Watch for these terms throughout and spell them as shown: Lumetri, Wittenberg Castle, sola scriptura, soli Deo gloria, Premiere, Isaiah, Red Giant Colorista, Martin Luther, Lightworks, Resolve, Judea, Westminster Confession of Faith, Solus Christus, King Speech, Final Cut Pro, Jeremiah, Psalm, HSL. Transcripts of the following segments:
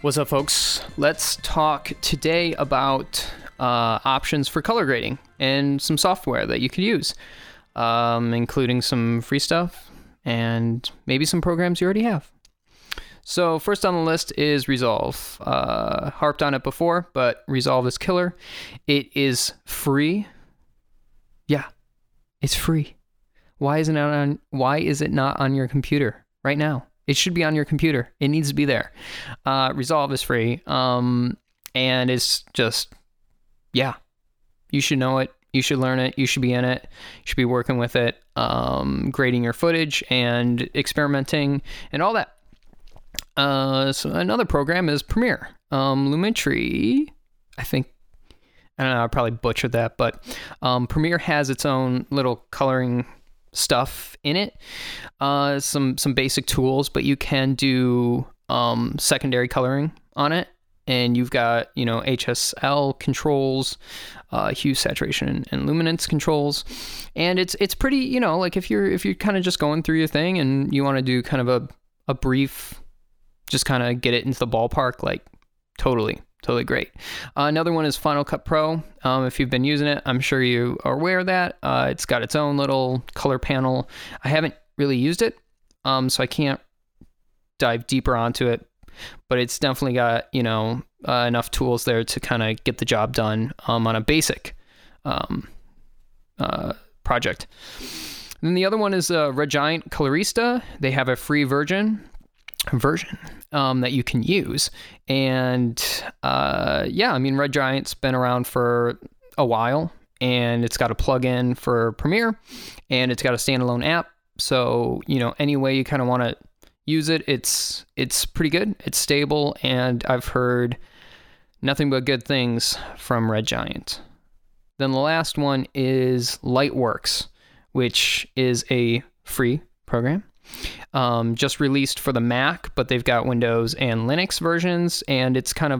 What's up, folks? Let's talk today about options for color grading and some software that you could use, including some free stuff and maybe some programs you already have. So first on the list is Resolve. Harped on it before, but Resolve is killer. It is free. Yeah, it's free. Why is it not on your computer right now? It should be on your computer. It needs to be there. Resolve is free. And it's just, yeah, you should know it. You should learn it. You should be in it. You should be working with it, grading your footage and experimenting and all that. So another program is Premiere. Lumetri, I think. I don't know. I probably butchered that, but Premiere has its own little coloring stuff in it, some basic tools, but you can do secondary coloring on it, and you've got HSL controls, hue, saturation, and luminance controls, and it's pretty, if you're kind of just going through your thing and you want to do kind of a brief, just kind of get it into the ballpark, like totally great. Another one is Final Cut Pro. If you've been using it, I'm sure you are aware of that. It's got its own little color panel. I haven't really used it, so I can't dive deeper onto it, but it's definitely got, enough tools there to kind of get the job done on a basic project. And then the other one is Red Giant Colorista. They have a free version that you can use, and Red Giant's been around for a while, and it's got a plug-in for Premiere, and it's got a standalone app, so any way you kind of want to use it, it's pretty good, it's stable, and I've heard nothing but good things from Red Giant. Then the last one is Lightworks, which is a free program, just released for the Mac, but they've got Windows and Linux versions, and it's been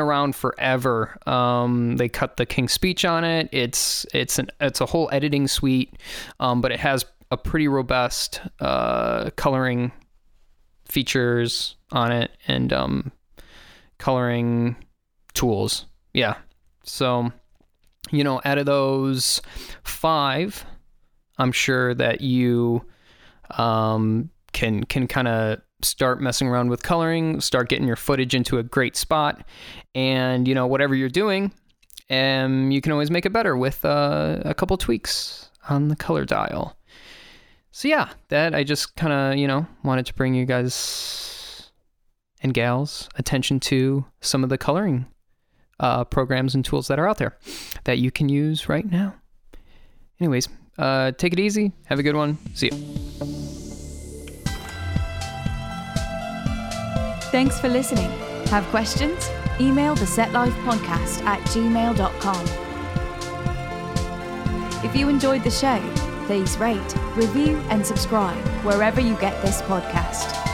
around forever. They cut the King Speech on it. It's a whole editing suite, but it has a pretty robust coloring features on it and coloring tools. Yeah, so out of those 5, I'm sure that you can kind of start messing around with coloring, start getting your footage into a great spot, and whatever you're doing, you can always make it better with a couple tweaks on the color dial. So yeah, that I just kind of wanted to bring you guys and gals attention to some of the coloring programs and tools that are out there that you can use right now. Anyways, take it easy. Have a good one. See ya. Thanks for listening. Have questions? Email the setlifepodcast@gmail.com. If you enjoyed the show, please rate, review, and subscribe wherever you get this podcast.